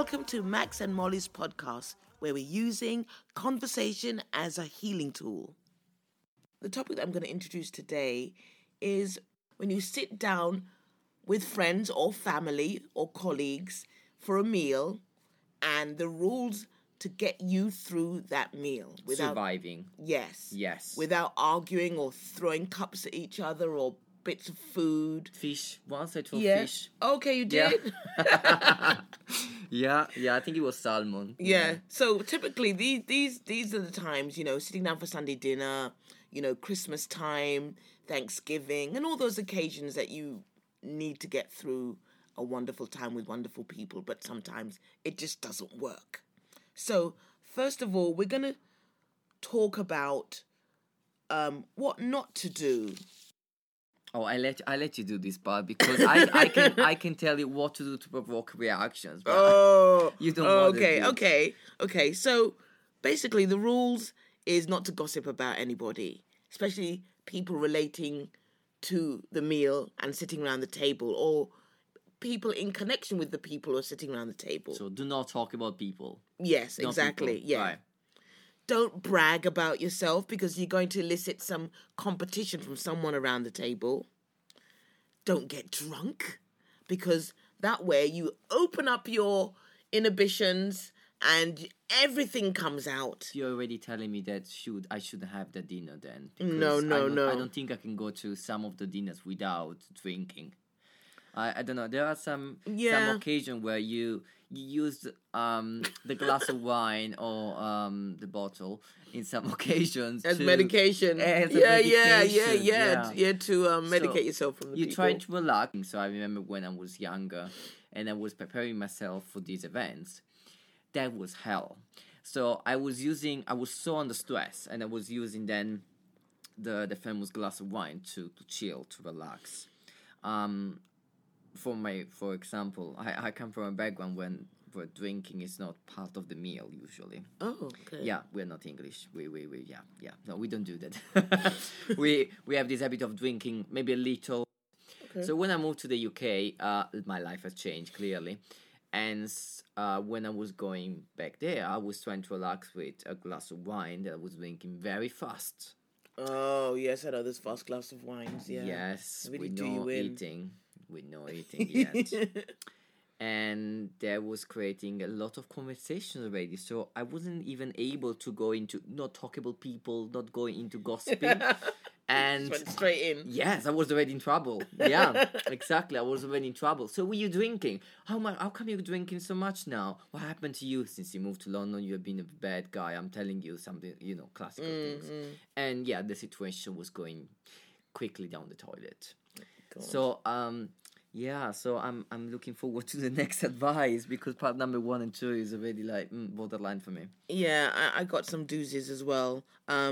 Welcome to Max and Molly's podcast, where we're using conversation as a healing tool. The topic that I'm going to introduce today is when you sit down with friends or family or colleagues for a meal and the rules to get you through that meal. Without surviving. Yes. Without arguing or throwing cups at each other or bits of food. Fish. Once I told fish. Okay, you did? Yeah. yeah, I think it was salmon. Yeah. So typically these are the times, sitting down for Sunday dinner, Christmas time, Thanksgiving, and all those occasions that you need to get through a wonderful time with wonderful people, but sometimes it just doesn't work. So first of all, we're going to talk about what not to do. Oh, I let you do this part because I can tell you what to do to provoke reactions. But you don't want to do. Okay. So basically, the rules is not to gossip about anybody, especially people relating to the meal and sitting around the table, or people in connection with the people who are sitting around the table. So do not talk about people. Yes, not exactly. People. Yeah. Right. Don't brag about yourself because you're going to elicit some competition from someone around the table. Don't get drunk because that way you open up your inhibitions and everything comes out. You're already telling me that I should have the dinner then. No. I don't think I can go to some of the dinners without drinking. I don't know. There are some occasion where you use the glass of wine or the bottle in some occasions as medication. To medicate yourself from the people. You try to relax. So I remember when I was younger, and I was preparing myself for these events. That was hell. So I was so under stress, and I was using then the famous glass of wine to chill, to relax. For example, I come from a background where drinking is not part of the meal usually. Oh, okay. Yeah, we're not English. We No, we don't do that. we have this habit of drinking maybe a little. Okay. So when I moved to the UK, my life has changed clearly, and when I was going back there, I was trying to relax with a glass of wine that I was drinking very fast. Oh yes, I know this fast glass of wines. Yeah. Yes, really we know eating. With no eating yet. And that was creating a lot of conversation already. So I wasn't even able to go into not talkable people, not going into gossiping. And just went straight in. Yes, I was already in trouble. Yeah, exactly. I was already in trouble. So were you drinking? How come you're drinking so much now? What happened to you since you moved to London? You have been a bad guy. I'm telling you something, classical things. And yeah, the situation was going quickly down the toilet. God. So, I'm looking forward to the next advice because part number 1 and 2 is already like borderline for me. Yeah, I got some doozies as well.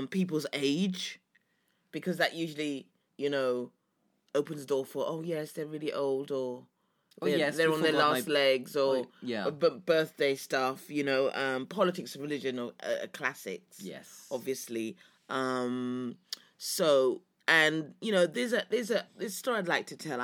People's age, because that usually, opens the door for, oh yes, they're really old or they're on their last legs or birthday stuff, politics and religion are classics. Yes. Obviously. And there's a story I'd like to tell.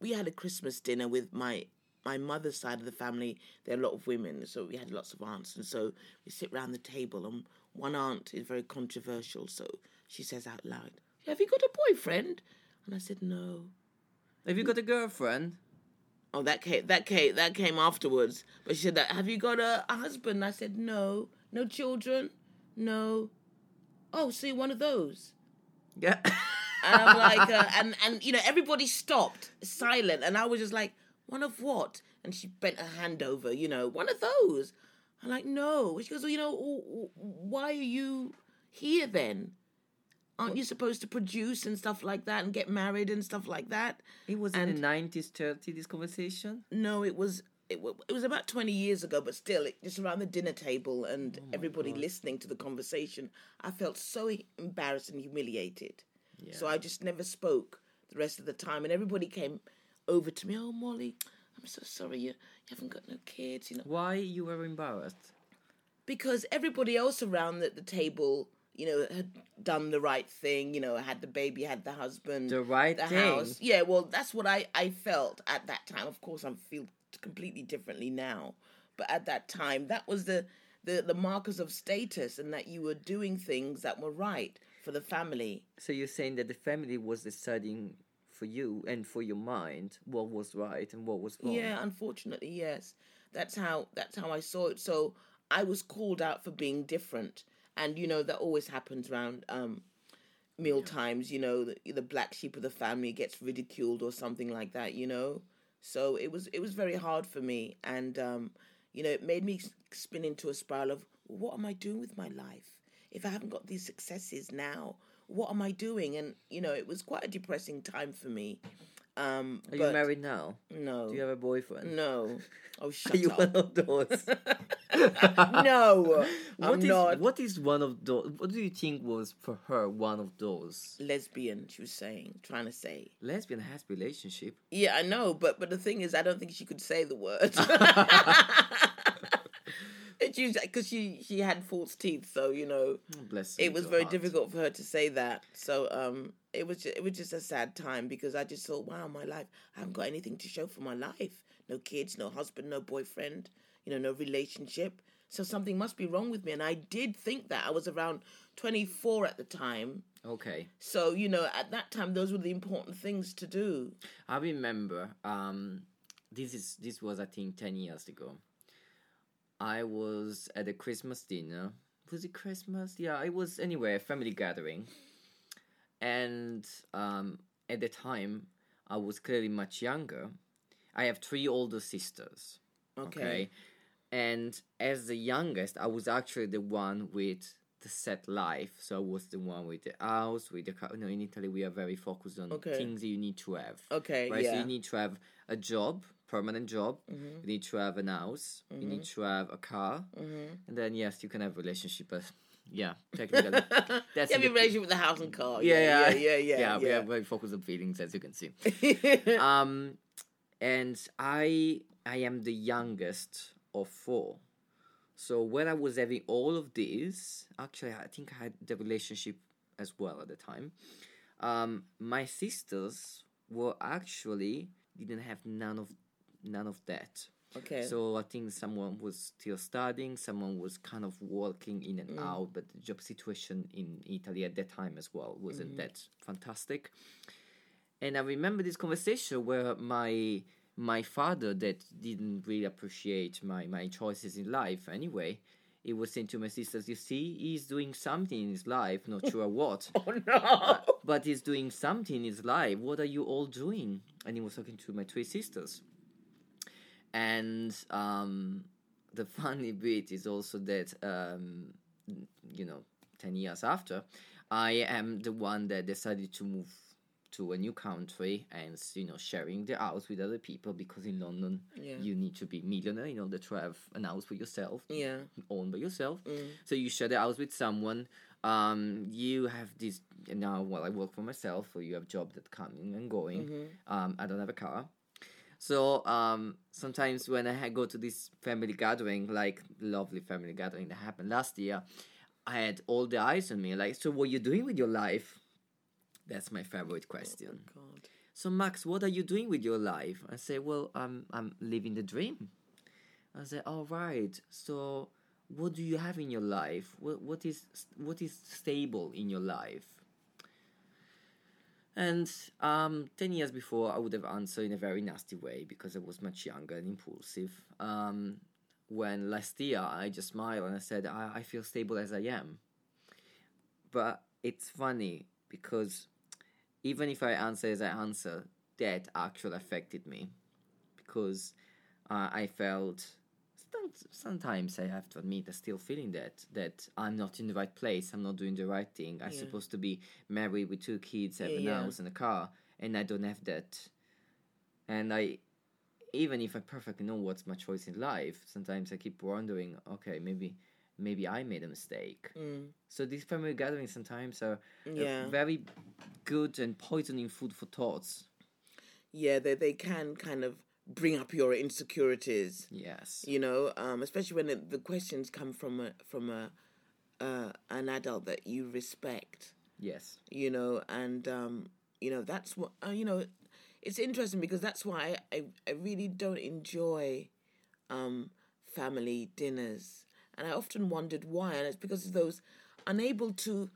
We had a Christmas dinner with my mother's side of the family. There are a lot of women, so we had lots of aunts, and so we sit round the table. And one aunt is very controversial, so she says out loud, "Have you got a boyfriend?" And I said, "No." "Have you got a girlfriend?" Oh, that came afterwards. But she said, "Have you got a husband?" And I said, "No." "No children?" "No." "Oh, so you're one of those." Yeah. And I'm like, everybody stopped, silent, and I was just like, "One of what?" And she bent her hand over, "One of those." I'm like, "No." She goes, "Well, why are you here then? Aren't you supposed to produce and stuff like that and get married and stuff like that?" It was in the 90s, 30s, this conversation? No, it was about 20 years ago, but still, just around the dinner table and everybody listening to the conversation, I felt so embarrassed and humiliated. Yeah. So I just never spoke the rest of the time. And everybody came over to me, "Oh, Molly, I'm so sorry, you haven't got no kids." Why you were embarrassed? Because everybody else around the table, had done the right thing, had the baby, had the husband. The right thing. House. Yeah, well, that's what I felt at that time. Of course, I feel completely differently now, But at that time, that was the markers of status, and that you were doing things that were right for the family. So you're saying that the family was deciding for you and for your mind what was right and what was wrong. Yeah, unfortunately, yes. That's how I saw it. So I was called out for being different. And, you know, that always happens around meal times, you know, the black sheep of the family gets ridiculed or something like that, you know. So it was very hard for me. And, you know, it made me spin into a spiral of, what am I doing with my life? If I haven't got these successes now, what am I doing? And, you know, it was quite a depressing time for me. Are you married now? No. Do you have a boyfriend? No. Oh, shut up. Are you one of those? No, I'm not. What is one of those? What do you think was, for her, one of those? Lesbian, she was trying to say. Lesbian has relationship. Yeah, I know, but the thing is, I don't think she could say the word. Because she had false teeth, so, you know, it was very difficult for her to say that. So it was just a sad time, because I just thought, wow, my life, I haven't got anything to show for my life. No kids, no husband, no boyfriend, you know, no relationship. So something must be wrong with me. And I did think that. I was around 24 at the time. Okay. So, you know, at that time, those were the important things to do. I remember, this was, I think, 10 years ago. I was at a Christmas dinner. Was it Christmas? Yeah, it was, anyway, a family gathering. And at the time, I was clearly much younger. I have three older sisters. Okay. And as the youngest, I was actually the one with the set life. So I was the one with the house, with the car. No, in Italy, we are very focused on things that you need to have. Okay, right? Yeah. So you need to have a job. Permanent job, mm-hmm. You need to have an house, mm-hmm. You need to have a car, mm-hmm. And then, yes, you can have a relationship, but, yeah, technically. That's you have a relationship with the house and car. Yeah. We are very focused on feelings, as you can see. And I am the youngest of four. So when I was having all of these, actually, I think I had the relationship as well at the time. My sisters were actually, didn't have none of that. Okay. So I think someone was still studying, someone was kind of working in and out, but the job situation in Italy at that time as well wasn't that fantastic. And I remember this conversation where my father, that didn't really appreciate my choices in life anyway, he was saying to my sisters, you see, he's doing something in his life, not sure what. Oh, no! But he's doing something in his life. What are you all doing? And he was talking to my three sisters. And the funny bit is also that, 10 years after, I am the one that decided to move to a new country and, you know, sharing the house with other people, because in London you need to be millionaire in order to have an house for yourself, owned by yourself. So you share the house with someone. You have this, and now, well, I work for myself, or you have job that coming and going. Mm-hmm. I don't have a car. So sometimes when I go to this family gathering, like lovely family gathering that happened last year, I had all the eyes on me, like, so what are you doing with your life? That's my favorite question. Oh my God. So, Max, what are you doing with your life? I say, well, I'm living the dream. I say, all right. So, what do you have in your life? What is stable in your life? And 10 years before, I would have answered in a very nasty way, because I was much younger and impulsive. When last year, I just smiled and I said, I feel stable as I am. But it's funny, because even if I answer as I answer, that actually affected me, because I felt, sometimes I have to admit, I'm still feeling that I'm not in the right place, I'm not doing the right thing. I'm supposed to be married with two kids, have an house and a car, and I don't have that. And even if I perfectly know what's my choice in life, sometimes I keep wondering, okay, maybe I made a mistake. So these family gatherings sometimes are very good and poisoning food for thoughts. Yeah, they can kind of bring up your insecurities. Yes. You know, especially when the questions come from an adult that you respect. Yes. You know, and, you know, that's what, you know, it's interesting, because that's why I really don't enjoy family dinners. And I often wondered why, and it's because of those unable to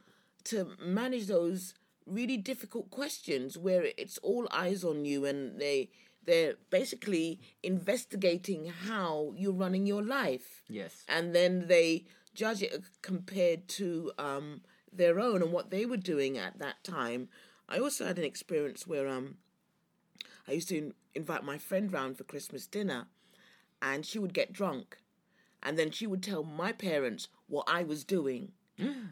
manage those really difficult questions where it's all eyes on you and they're basically investigating how you're running your life. Yes. And then they judge it compared to their own and what they were doing at that time. I also had an experience where I used to invite my friend round for Christmas dinner and she would get drunk and then she would tell my parents what I was doing.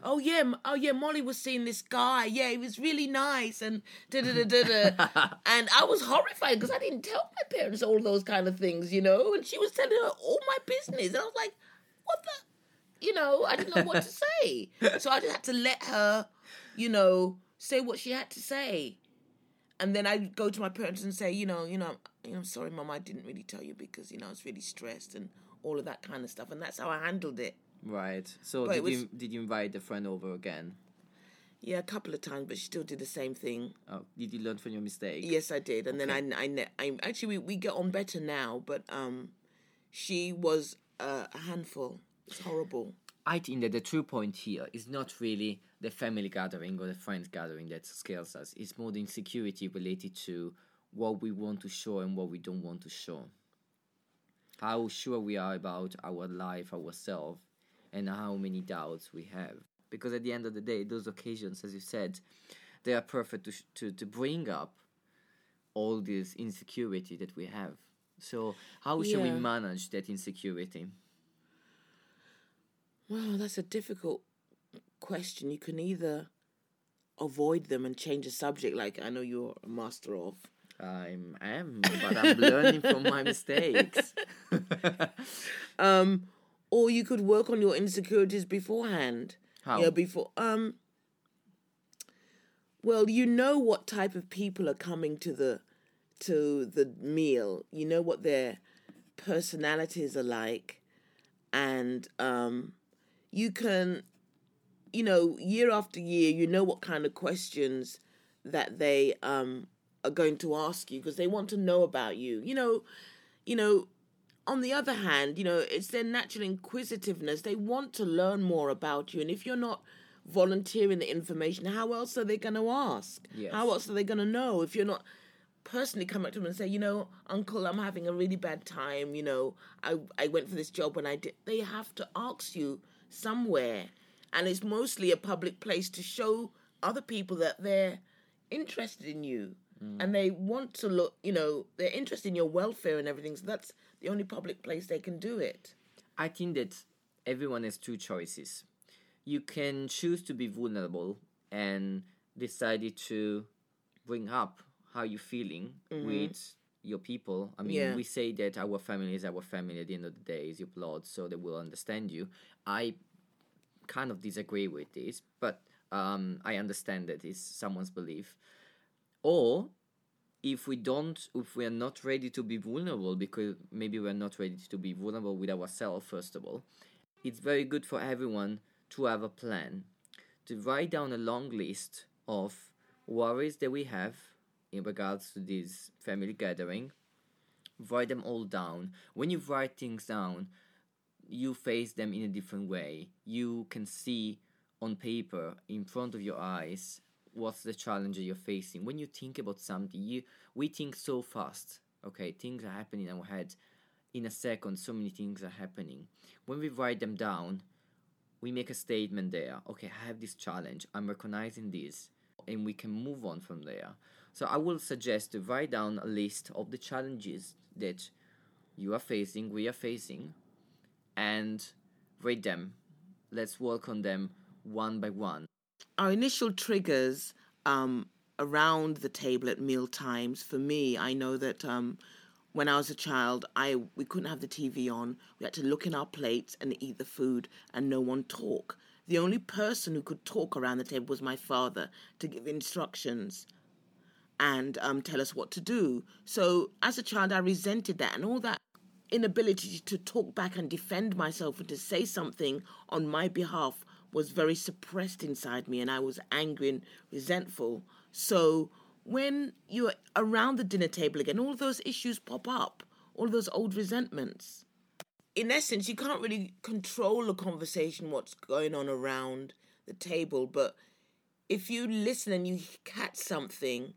Oh yeah, Molly was seeing this guy. Yeah, he was really nice and And I was horrified because I didn't tell my parents all those kind of things, you know. And she was telling her all my business. And I was like, what the? You know, I didn't know what to say. So I just had to let her, you know, say what she had to say. And then I'd go to my parents and say, you know, I'm sorry, Mum, I didn't really tell you because, you know, I was really stressed and all of that kind of stuff. And that's how I handled it. Right. So did you invite the friend over again? Yeah, a couple of times, but she still did the same thing. Oh, did you learn from your mistake? Yes, I did. And okay. Then I actually we get on better now, but she was a handful. It's horrible. I think that the true point here is not really the family gathering or the friends gathering that scares us. It's more the insecurity related to what we want to show and what we don't want to show. How sure we are about our life, ourselves, and how many doubts we have. Because at the end of the day, those occasions, as you said, they are perfect to bring up all this insecurity that we have. So how should we manage that insecurity? Well, that's a difficult question. You can either avoid them and change the subject, like I know you're a master of. I am, but I'm learning from my mistakes. Or you could work on your insecurities beforehand. How? You know, well, you know what type of people are coming to the meal. You know what their personalities are like, and you can, you know, year after year, you know what kind of questions that they are going to ask you because they want to know about you. You know. On the other hand, you know, it's their natural inquisitiveness. They want to learn more about you. And if you're not volunteering the information, how else are they going to ask? Yes. How else are they going to know? If you're not personally coming up to them and say, you know, Uncle, I'm having a really bad time. You know, I went for this job and I did. They have to ask you somewhere. And it's mostly a public place to show other people that they're interested in you. And they want to look, you know, they're interested in your welfare and everything. So that's the only public place they can do it. I think that everyone has two choices. You can choose to be vulnerable and decide to bring up how you're feeling with your people. I mean, we say that our family is our family. At the end of the day, is your blood, so they will understand you. I kind of disagree with this, but I understand that it's someone's belief. Or if we are not ready to be vulnerable, because maybe we're not ready to be vulnerable with ourselves, first of all, it's very good for everyone to have a plan, to write down a long list of worries that we have in regards to this family gathering, write them all down. When you write things down, you face them in a different way. You can see on paper, in front of your eyes, what's the challenge you're facing. When you think about something, we think so fast. Okay, things are happening in our head. In a second, so many things are happening. When we write them down, we make a statement there. Okay, I have this challenge. I'm recognizing this. And we can move on from there. So I will suggest to write down a list of the challenges that you are facing, we are facing, and rate them. Let's work on them one by one. Our initial triggers around the table at meal times. For me, I know that when I was a child, we couldn't have the TV on. We had to look in our plates and eat the food, and no one talk. The only person who could talk around the table was my father to give instructions and tell us what to do. So as a child, I resented that, and all that inability to talk back and defend myself and to say something on my behalf was very suppressed inside me, and I was angry and resentful. So when you're around the dinner table again, all those issues pop up, all those old resentments. in essence, you can't really control a conversation, what's going on around the table. But if you listen and you catch something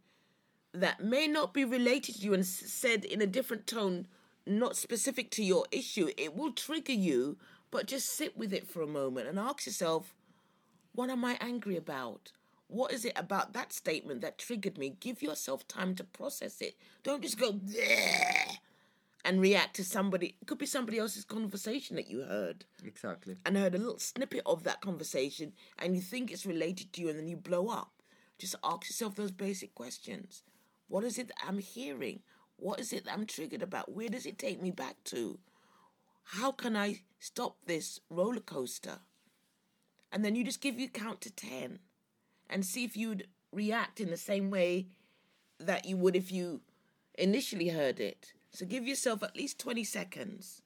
that may not be related to you and said in a different tone, not specific to your issue, it will trigger you, but just sit with it for a moment and ask yourself, what am I angry about? What is it about that statement that triggered me? Give yourself time to process it. Don't just go bleh, and react to somebody. It could be somebody else's conversation that you heard. Exactly. And heard a little snippet of that conversation and you think it's related to you and then you blow up. Just ask yourself those basic questions. What is it that I'm hearing? What is it that I'm triggered about? Where does it take me back to? How can I stop this roller coaster? And then you just give your count to 10 and see if you'd react in the same way that you would if you initially heard it. So give yourself at least 20 seconds.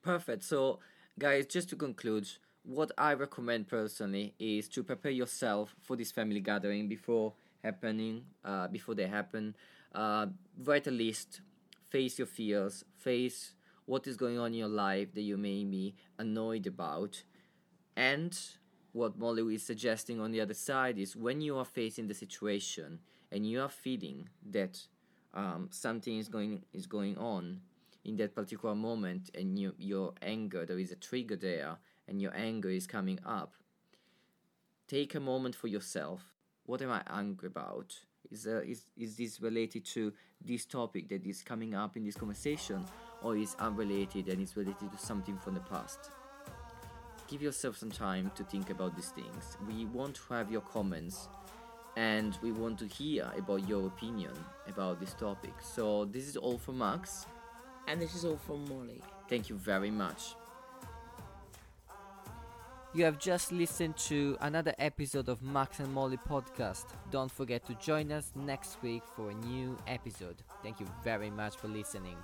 Perfect. So, guys, just to conclude, what I recommend personally is to prepare yourself for this family gathering before they happen. Write a list, face your fears, face what is going on in your life that you may be annoyed about. And what Molly is suggesting on the other side is when you are facing the situation and you are feeling that something is going on in that particular moment and your anger, there is a trigger there and your anger is coming up, take a moment for yourself. What am I angry about? Is this related to this topic that is coming up in this conversation, or is unrelated and is related to something from the past? Give yourself some time to think about these things. We want to have your comments and we want to hear about your opinion about this topic. So this is all from Max. And this is all from Molly. Thank you very much. You have just listened to another episode of Max and Molly podcast. Don't forget to join us next week for a new episode. Thank you very much for listening.